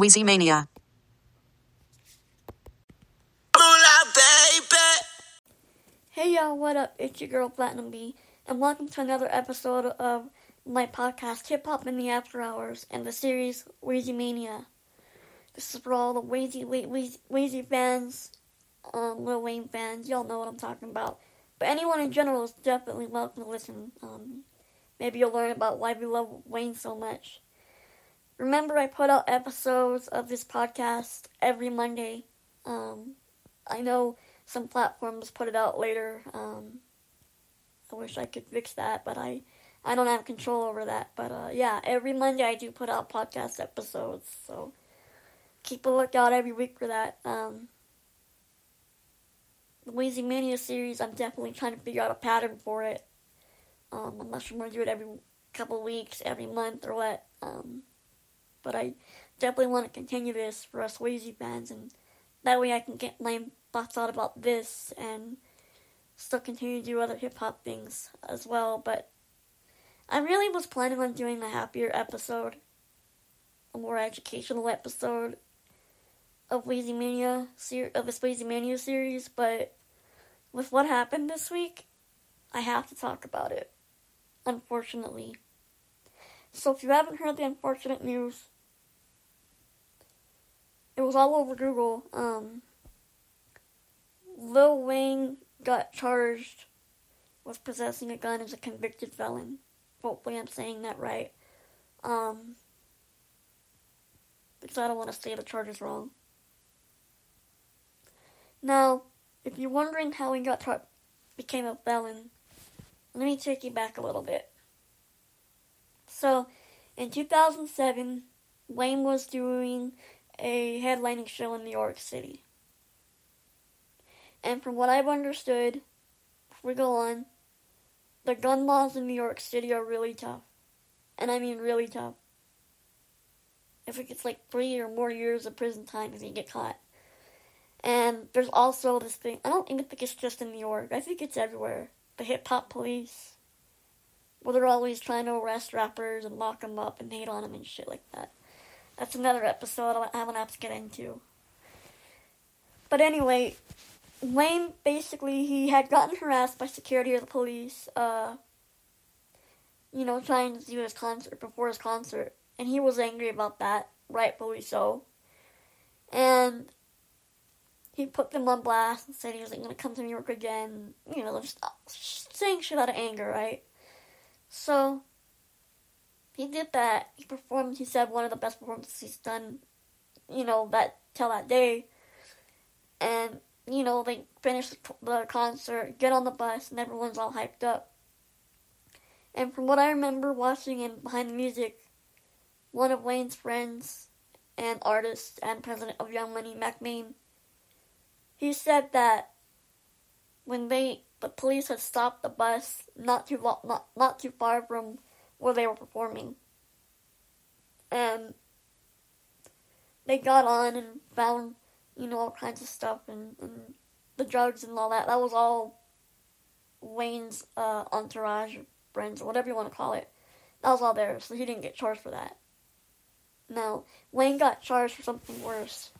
Weezy Mania. Hey y'all, what up? It's your girl Platinum B, and welcome to another episode of my podcast, Hip-Hop in the After Hours, and the series Weezy Mania. This is for all the Weezy fans, Lil Wayne fans, y'all know what I'm talking about. But anyone in general is definitely welcome to listen. Maybe you'll learn about why we love Wayne so much. Remember, I put out episodes of this podcast every Monday. I know some platforms put it out later. I wish I could fix that, but I don't have control over that. But yeah, every Monday I do put out podcast episodes, so keep a lookout every week for that. The Weezy Mania series, I'm definitely trying to figure out a pattern for it. I'm not sure I'm going to do it every couple weeks, every month, or what. But I definitely want to continue this for us Weezy fans, and that way I can get my thoughts out about this and still continue to do other hip-hop things as well. But I really was planning on doing a happier episode, a more educational episode of Weezy Mania, of this Weezy Mania series, but with what happened this week, I have to talk about it, unfortunately. So if you haven't heard the unfortunate news, it was all over Google. Lil Wayne got charged with possessing a gun as a convicted felon. Hopefully I'm saying that right. Because I don't want to say the charges wrong. Now, if you're wondering how he got became a felon, let me take you back a little bit. So, in 2007, Wayne was doing a headlining show in New York City. And from what I've understood, if we go on, the gun laws in New York City are really tough. And I mean really tough. I think it's like 3 or more years of prison time if you get caught. And there's also this thing, I don't even think it's just in New York, I think it's everywhere. The hip-hop police, well, they're always trying to arrest rappers and lock them up and hate on them and shit like that. That's another episode I won't have to get into. But anyway, Wayne, basically, he had gotten harassed by security or the police, trying to do his concert before his concert. And he was angry about that, rightfully so. And he put them on blast and said he wasn't going to come to New York again. You know, just saying shit out of anger, right? So he did that. He performed, he said, one of the best performances he's done, till that day. And they finish the concert, get on the bus, and everyone's all hyped up. And from what I remember watching in Behind the Music, one of Wayne's friends and artist and president of Young Money, Mack Maine, he said that when the police had stopped the bus not too far from where they were performing, and they got on and found all kinds of stuff and the drugs and all that. That was all Wayne's entourage, friends, or whatever you want to call it. That was all there, so he didn't get charged for that. Now, Wayne got charged for something worse.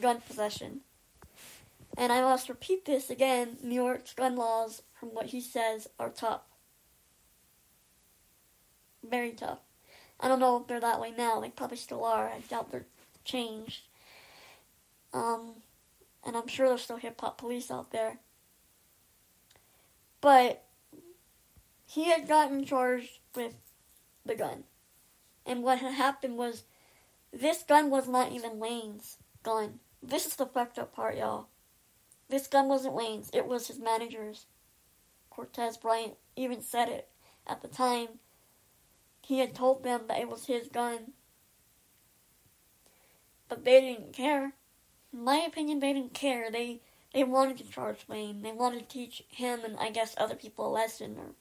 Gun possession. And I must repeat this again, New York's gun laws, from what he says, are tough. Very tough. I don't know if they're that way now. They probably still are. I doubt they're changed. And I'm sure there's still hip-hop police out there. But he had gotten charged with the gun. And what had happened was, this gun was not even Wayne's gun. This is the fucked up part, y'all. This gun wasn't Wayne's. It was his manager's. Cortez Bryant even said it at the time. He had told them that it was his gun. But they didn't care. In my opinion, they didn't care. They wanted to charge Wayne. They wanted to teach him and, I guess, other people a lesson, or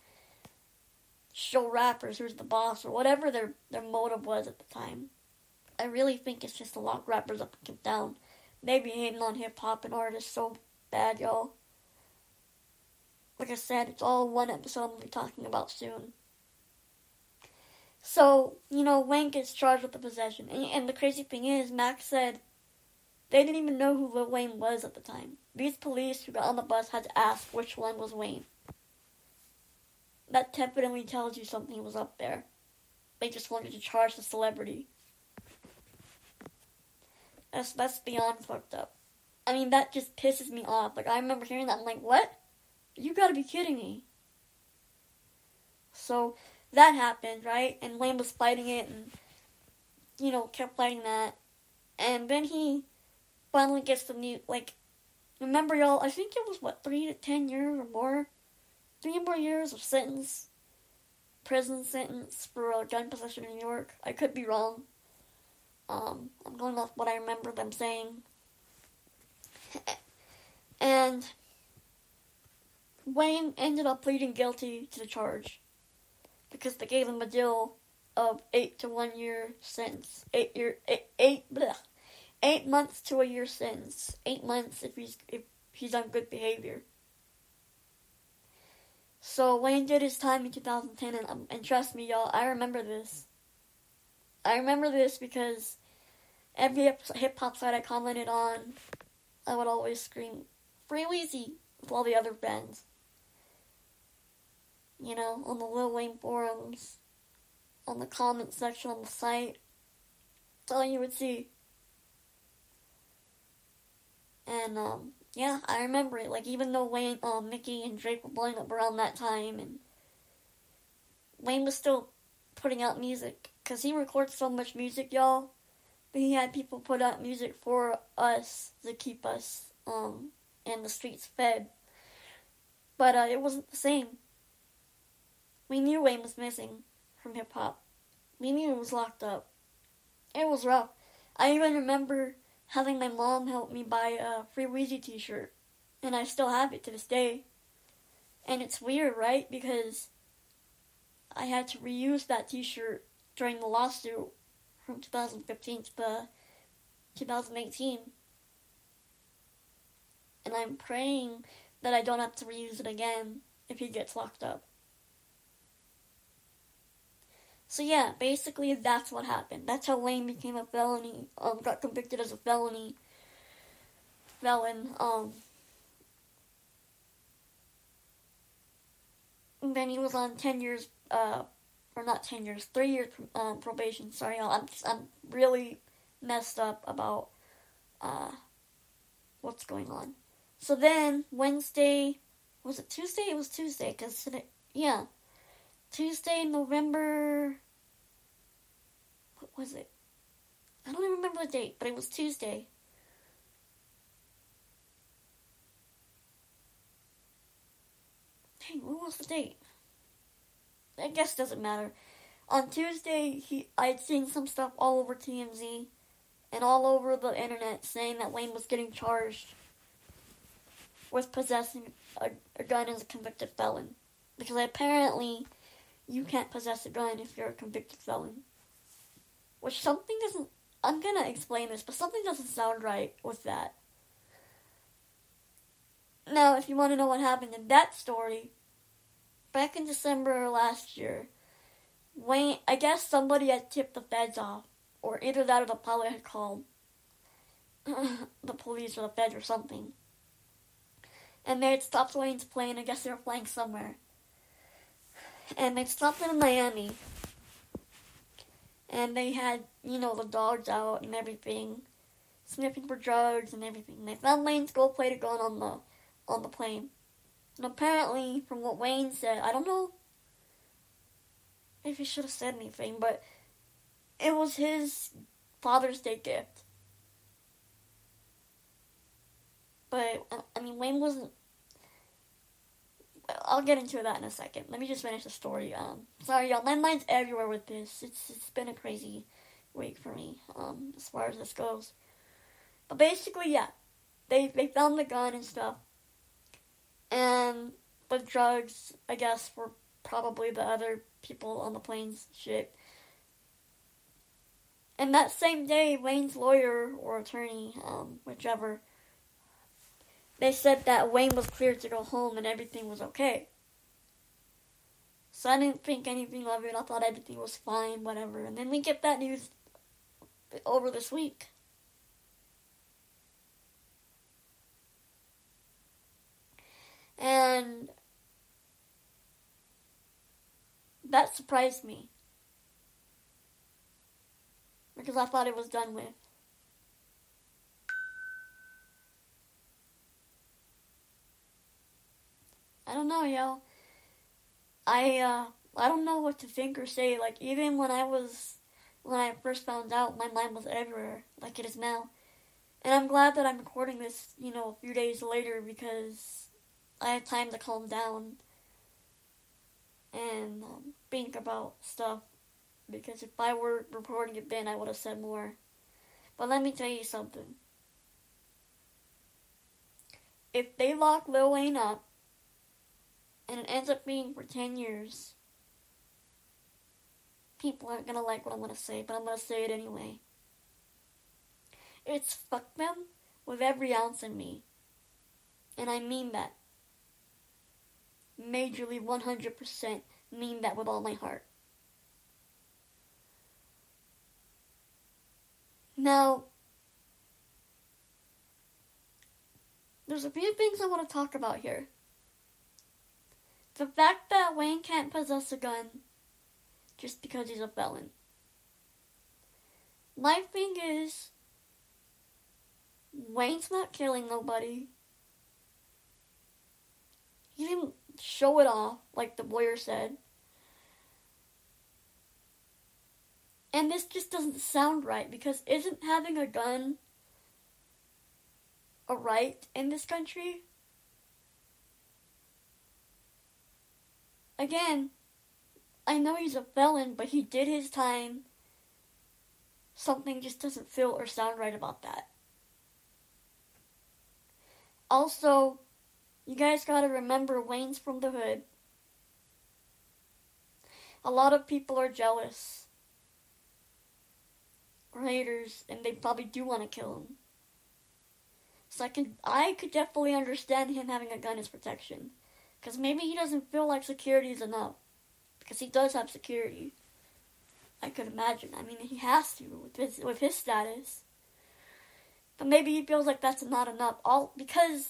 show rappers who's the boss, or whatever their motive was at the time. I really think it's just to lock rappers up and get down. They be hating on hip-hop and artists so bad, y'all. Like I said, it's all one episode I'm going to be talking about soon. So, you know, Wayne gets charged with the possession. And the crazy thing is, Mack said they didn't even know who Lil Wayne was at the time. These police who got on the bus had to ask which one was Wayne. That definitely tells you something was up there. They just wanted to charge the celebrity. That's beyond fucked up. I mean, that just pisses me off. Like, I remember hearing that, I'm like, what? You gotta be kidding me. So, that happened, right? And Wayne was fighting it and, you know, kept fighting that. And then he finally gets the new, like, remember y'all, I think it was, 3 to 10 years or more? 3 more years of sentence, prison sentence for gun possession in New York. I could be wrong. I'm going off what I remember them saying. And Wayne ended up pleading guilty to the charge because they gave him a deal of 8 to 1 year sentence, 8 months to a year sentence, 8 months if he's on good behavior. So Wayne did his time in 2010, and trust me, y'all, I remember this. I remember this because every hip-hop site I commented on, I would always scream, "Free Weezy," with all the other bands. You know, on the Lil Wayne forums, on the comment section on the site. That's all you would see. And, yeah, I remember it. Like, even though Wayne, Mickey and Drake were blowing up around that time, and Wayne was still putting out music, because he records so much music, y'all, but he had people put out music for us to keep us, and the streets fed. But, it wasn't the same. We knew Wayne was missing from hip-hop. We knew he was locked up. It was rough. I even remember having my mom help me buy a Free Weezy t-shirt. And I still have it to this day. And it's weird, right? Because I had to reuse that t-shirt during the lawsuit from 2015 to 2018. And I'm praying that I don't have to reuse it again if he gets locked up. So yeah, basically that's what happened. That's how Wayne became a felony, got convicted as a felon. And then he was on 10 years, 3 years probation. Sorry, I'm really messed up about what's going on. So then Wednesday, was it Tuesday? It was Tuesday, cause today, yeah. Tuesday, November, what was it? I don't even remember the date, but it was Tuesday. Dang, what was the date? I guess it doesn't matter. On Tuesday, I'd seen some stuff all over TMZ and all over the internet saying that Wayne was getting charged with possessing a gun as a convicted felon. Because apparently you can't possess a gun if you're a convicted felon. I'm gonna explain this, but something doesn't sound right with that. Now, if you want to know what happened in that story, back in December last year, Wayne, I guess somebody had tipped the feds off, or either that or the pilot had called the police or the feds or something. And they had stopped Wayne's plane, I guess they were flying somewhere. And they stopped in Miami. And they had, you know, the dogs out and everything, sniffing for drugs and everything. And they found Wayne's gold plated gun on the plane. And apparently, from what Wayne said, I don't know if he should have said anything, but it was his Father's Day gift. But, I mean, Wayne wasn't... I'll get into that in a second. Let me just finish the story. Sorry, y'all. My mind's everywhere with this. It's been a crazy week for me, as far as this goes. But basically, yeah. They found the gun and stuff. And the drugs, I guess, were probably the other people on the plane's shit. And that same day, Wayne's lawyer or attorney, whichever, they said that Wayne was cleared to go home and everything was okay. So I didn't think anything of it. I thought everything was fine, whatever. And then we get that news over this week. And that surprised me, because I thought it was done with. I don't know, yo. I don't know what to think or say. Like, even when I first found out, my mind was everywhere, like it is now. And I'm glad that I'm recording this, you know, a few days later, because I had time to calm down and think about stuff. Because if I were recording it then, I would have said more. But let me tell you something. If they lock Lil Wayne up, and it ends up being for 10 years, people aren't going to like what I'm going to say, but I'm going to say it anyway. It's fuck them with every ounce in me. And I mean that. Majorly 100% mean that with all my heart. Now, there's a few things I want to talk about here. The fact that Wayne can't possess a gun just because he's a felon. My thing is, Wayne's not killing nobody. He didn't show it off, like the lawyer said. And this just doesn't sound right, because isn't having a gun a right in this country? Again, I know he's a felon, but he did his time. Something just doesn't feel or sound right about that. Also, you guys gotta remember, Wayne's from the hood. A lot of people are jealous or haters, and they probably do want to kill him. So I could definitely understand him having a gun as protection. Because maybe he doesn't feel like security is enough. Because he does have security. I could imagine. I mean, he has to with his status. But maybe he feels like that's not enough. Because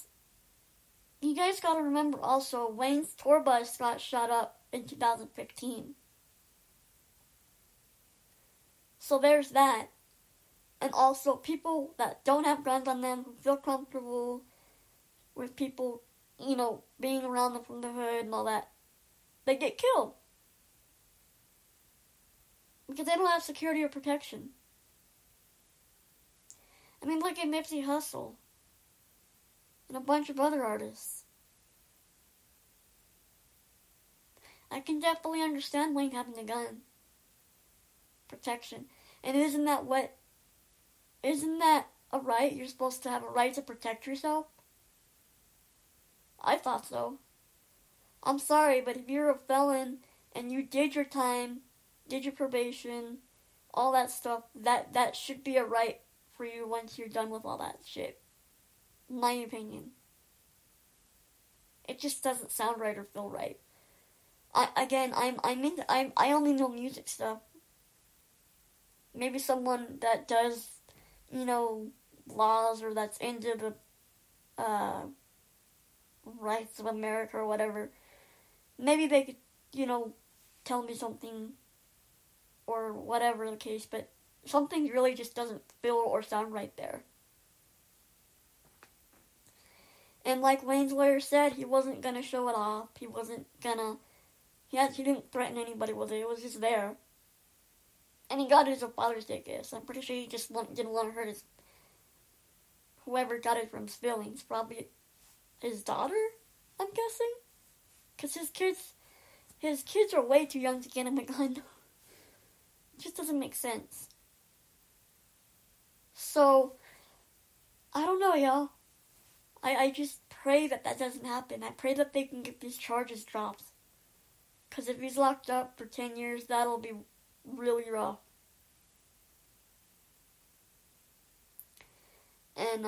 you guys gotta remember also, Wayne's tour bus got shot up in 2015. So there's that. And also, people that don't have guns on them, who feel comfortable with people, you know, being around them from the hood and all that, they get killed. Because they don't have security or protection. I mean, look at Nipsey Hussle and a bunch of other artists. I can definitely understand Wayne having a gun. Protection. And isn't that a right? You're supposed to have a right to protect yourself? I thought so. I'm sorry, but if you're a felon and you did your time, did your probation, all that stuff, that should be a right for you once you're done with all that shit. My opinion. It just doesn't sound right or feel right. I only know music stuff. Maybe someone that does, you know, laws, or that's into the rights of America or whatever, maybe they could, you know, tell me something or whatever the case, but something really just doesn't feel or sound right there. And like Wayne's lawyer said, he wasn't gonna show it off. He didn't threaten anybody with it. It was just there. And he got his Father's Day gift, so I'm pretty sure he just didn't want to hurt his, whoever got it from, his feelings, probably his daughter, I'm guessing? Because his kids are way too young to get him a gun. It just doesn't make sense. So, I don't know, y'all. I just pray that doesn't happen. I pray that they can get these charges dropped. Because if he's locked up for 10 years, that'll be really rough. And,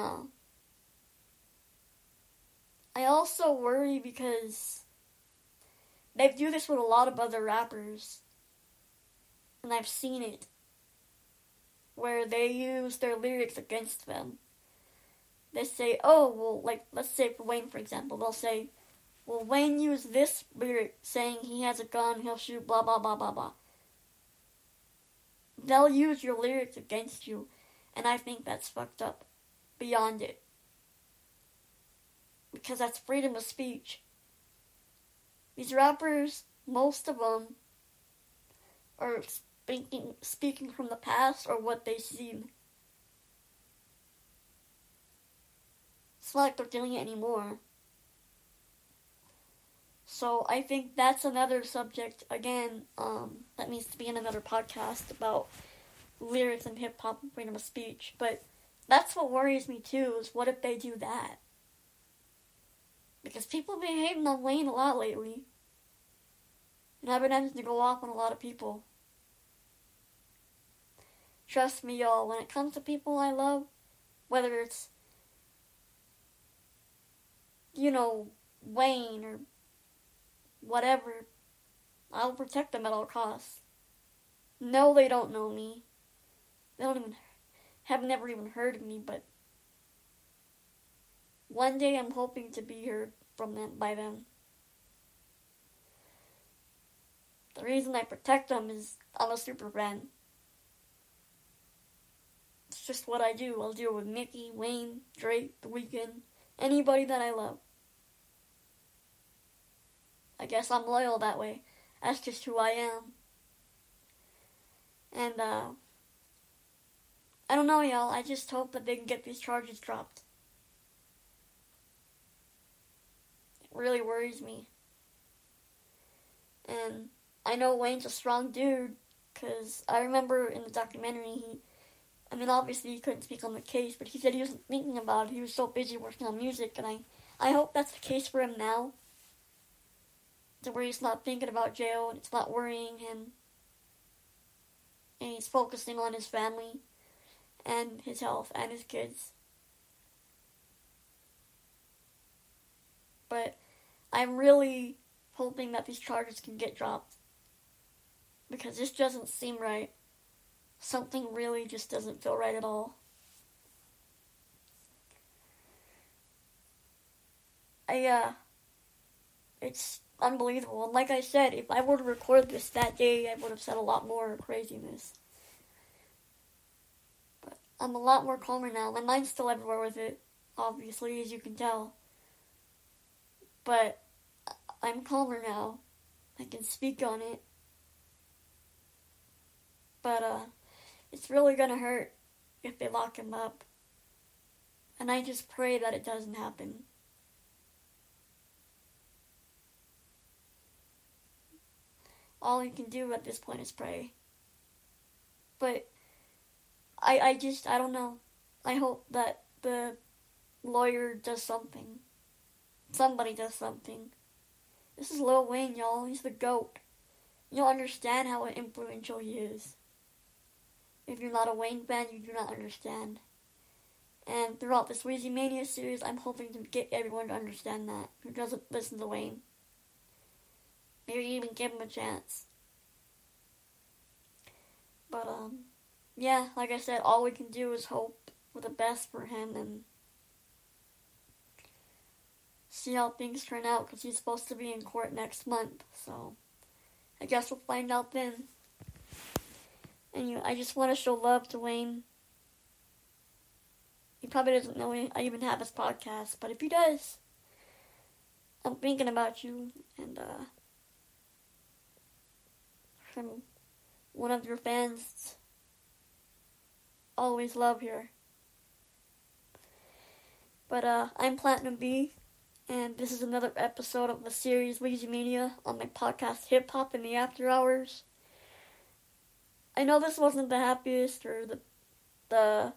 I also worry because They do this with a lot of other rappers. And I've seen it. Where they use their lyrics against them. They say, oh, well, like, let's say for Wayne, for example. They'll say, well, Wayne used this lyric saying he has a gun, he'll shoot, blah, blah, blah, blah, blah. They'll use your lyrics against you. And I think that's fucked up. Beyond it. Because that's freedom of speech. These rappers, most of them, are speaking from the past or what they've seen. It's not like they're doing it anymore. So I think that's another subject, again, that needs to be in another podcast about lyrics and hip-hop and freedom of speech. But that's what worries me, too, is what if they do that? Because people have been hating on Wayne a lot lately. And I've been having to go off on a lot of people. Trust me, y'all, when it comes to people I love, whether it's, you know, Wayne or whatever, I'll protect them at all costs. No, they don't know me. They don't even, have never even heard of me, but one day I'm hoping to be heard from them, by them. The reason I protect them is I'm a super fan. It's just what I do. I'll deal with Mickey, Wayne, Drake, The Weeknd, anybody that I love. I guess I'm loyal that way. That's just who I am. And, I don't know, y'all. I just hope that they can get these charges dropped. Really worries me. And I know Wayne's a strong dude, because I remember in the documentary, obviously he couldn't speak on the case, but he said he wasn't thinking about it. He was so busy working on music, and I hope that's the case for him now, to where he's not thinking about jail, and it's not worrying him, and he's focusing on his family, and his health, and his kids. But I'm really hoping that these charges can get dropped. Because this doesn't seem right. Something really just doesn't feel right at all. It's unbelievable. And like I said, if I were to record this that day, I would have said a lot more craziness. But I'm a lot more calmer now. My mind's still everywhere with it, obviously, as you can tell. But I'm calmer now. I can speak on it. But, it's really gonna hurt if they lock him up. And I just pray that it doesn't happen. All you can do at this point is pray. But, I don't know. I hope that the lawyer does something. Somebody does something. This is Lil Wayne, y'all. He's the GOAT. You'll understand how influential he is. If you're not a Wayne fan, you do not understand. And throughout this Weezy Mania series, I'm hoping to get everyone to understand that, who doesn't listen to Wayne. Maybe even give him a chance. But, yeah, like I said, all we can do is hope for the best for him and see how things turn out, because he's supposed to be in court next month, so I guess we'll find out then. And I just want to show love to Wayne. He probably doesn't know I even have his podcast, but if he does, I'm thinking about you, and I'm one of your fans. Always love here. But I'm Platinum B. And this is another episode of the series Weezy Mania on my podcast Hip-Hop in the After Hours. I know this wasn't the happiest or the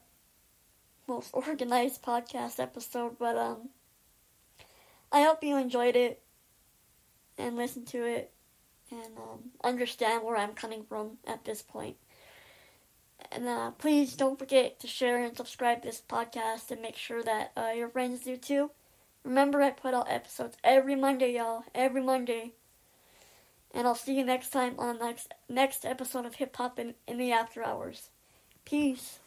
most organized podcast episode, but I hope you enjoyed it and listened to it and understand where I'm coming from at this point. And please don't forget to share and subscribe to this podcast and make sure that your friends do too. Remember, I put out episodes every Monday, y'all. Every Monday. and I'll see you next time on the next episode of Hip-Hop in the After Hours. Peace.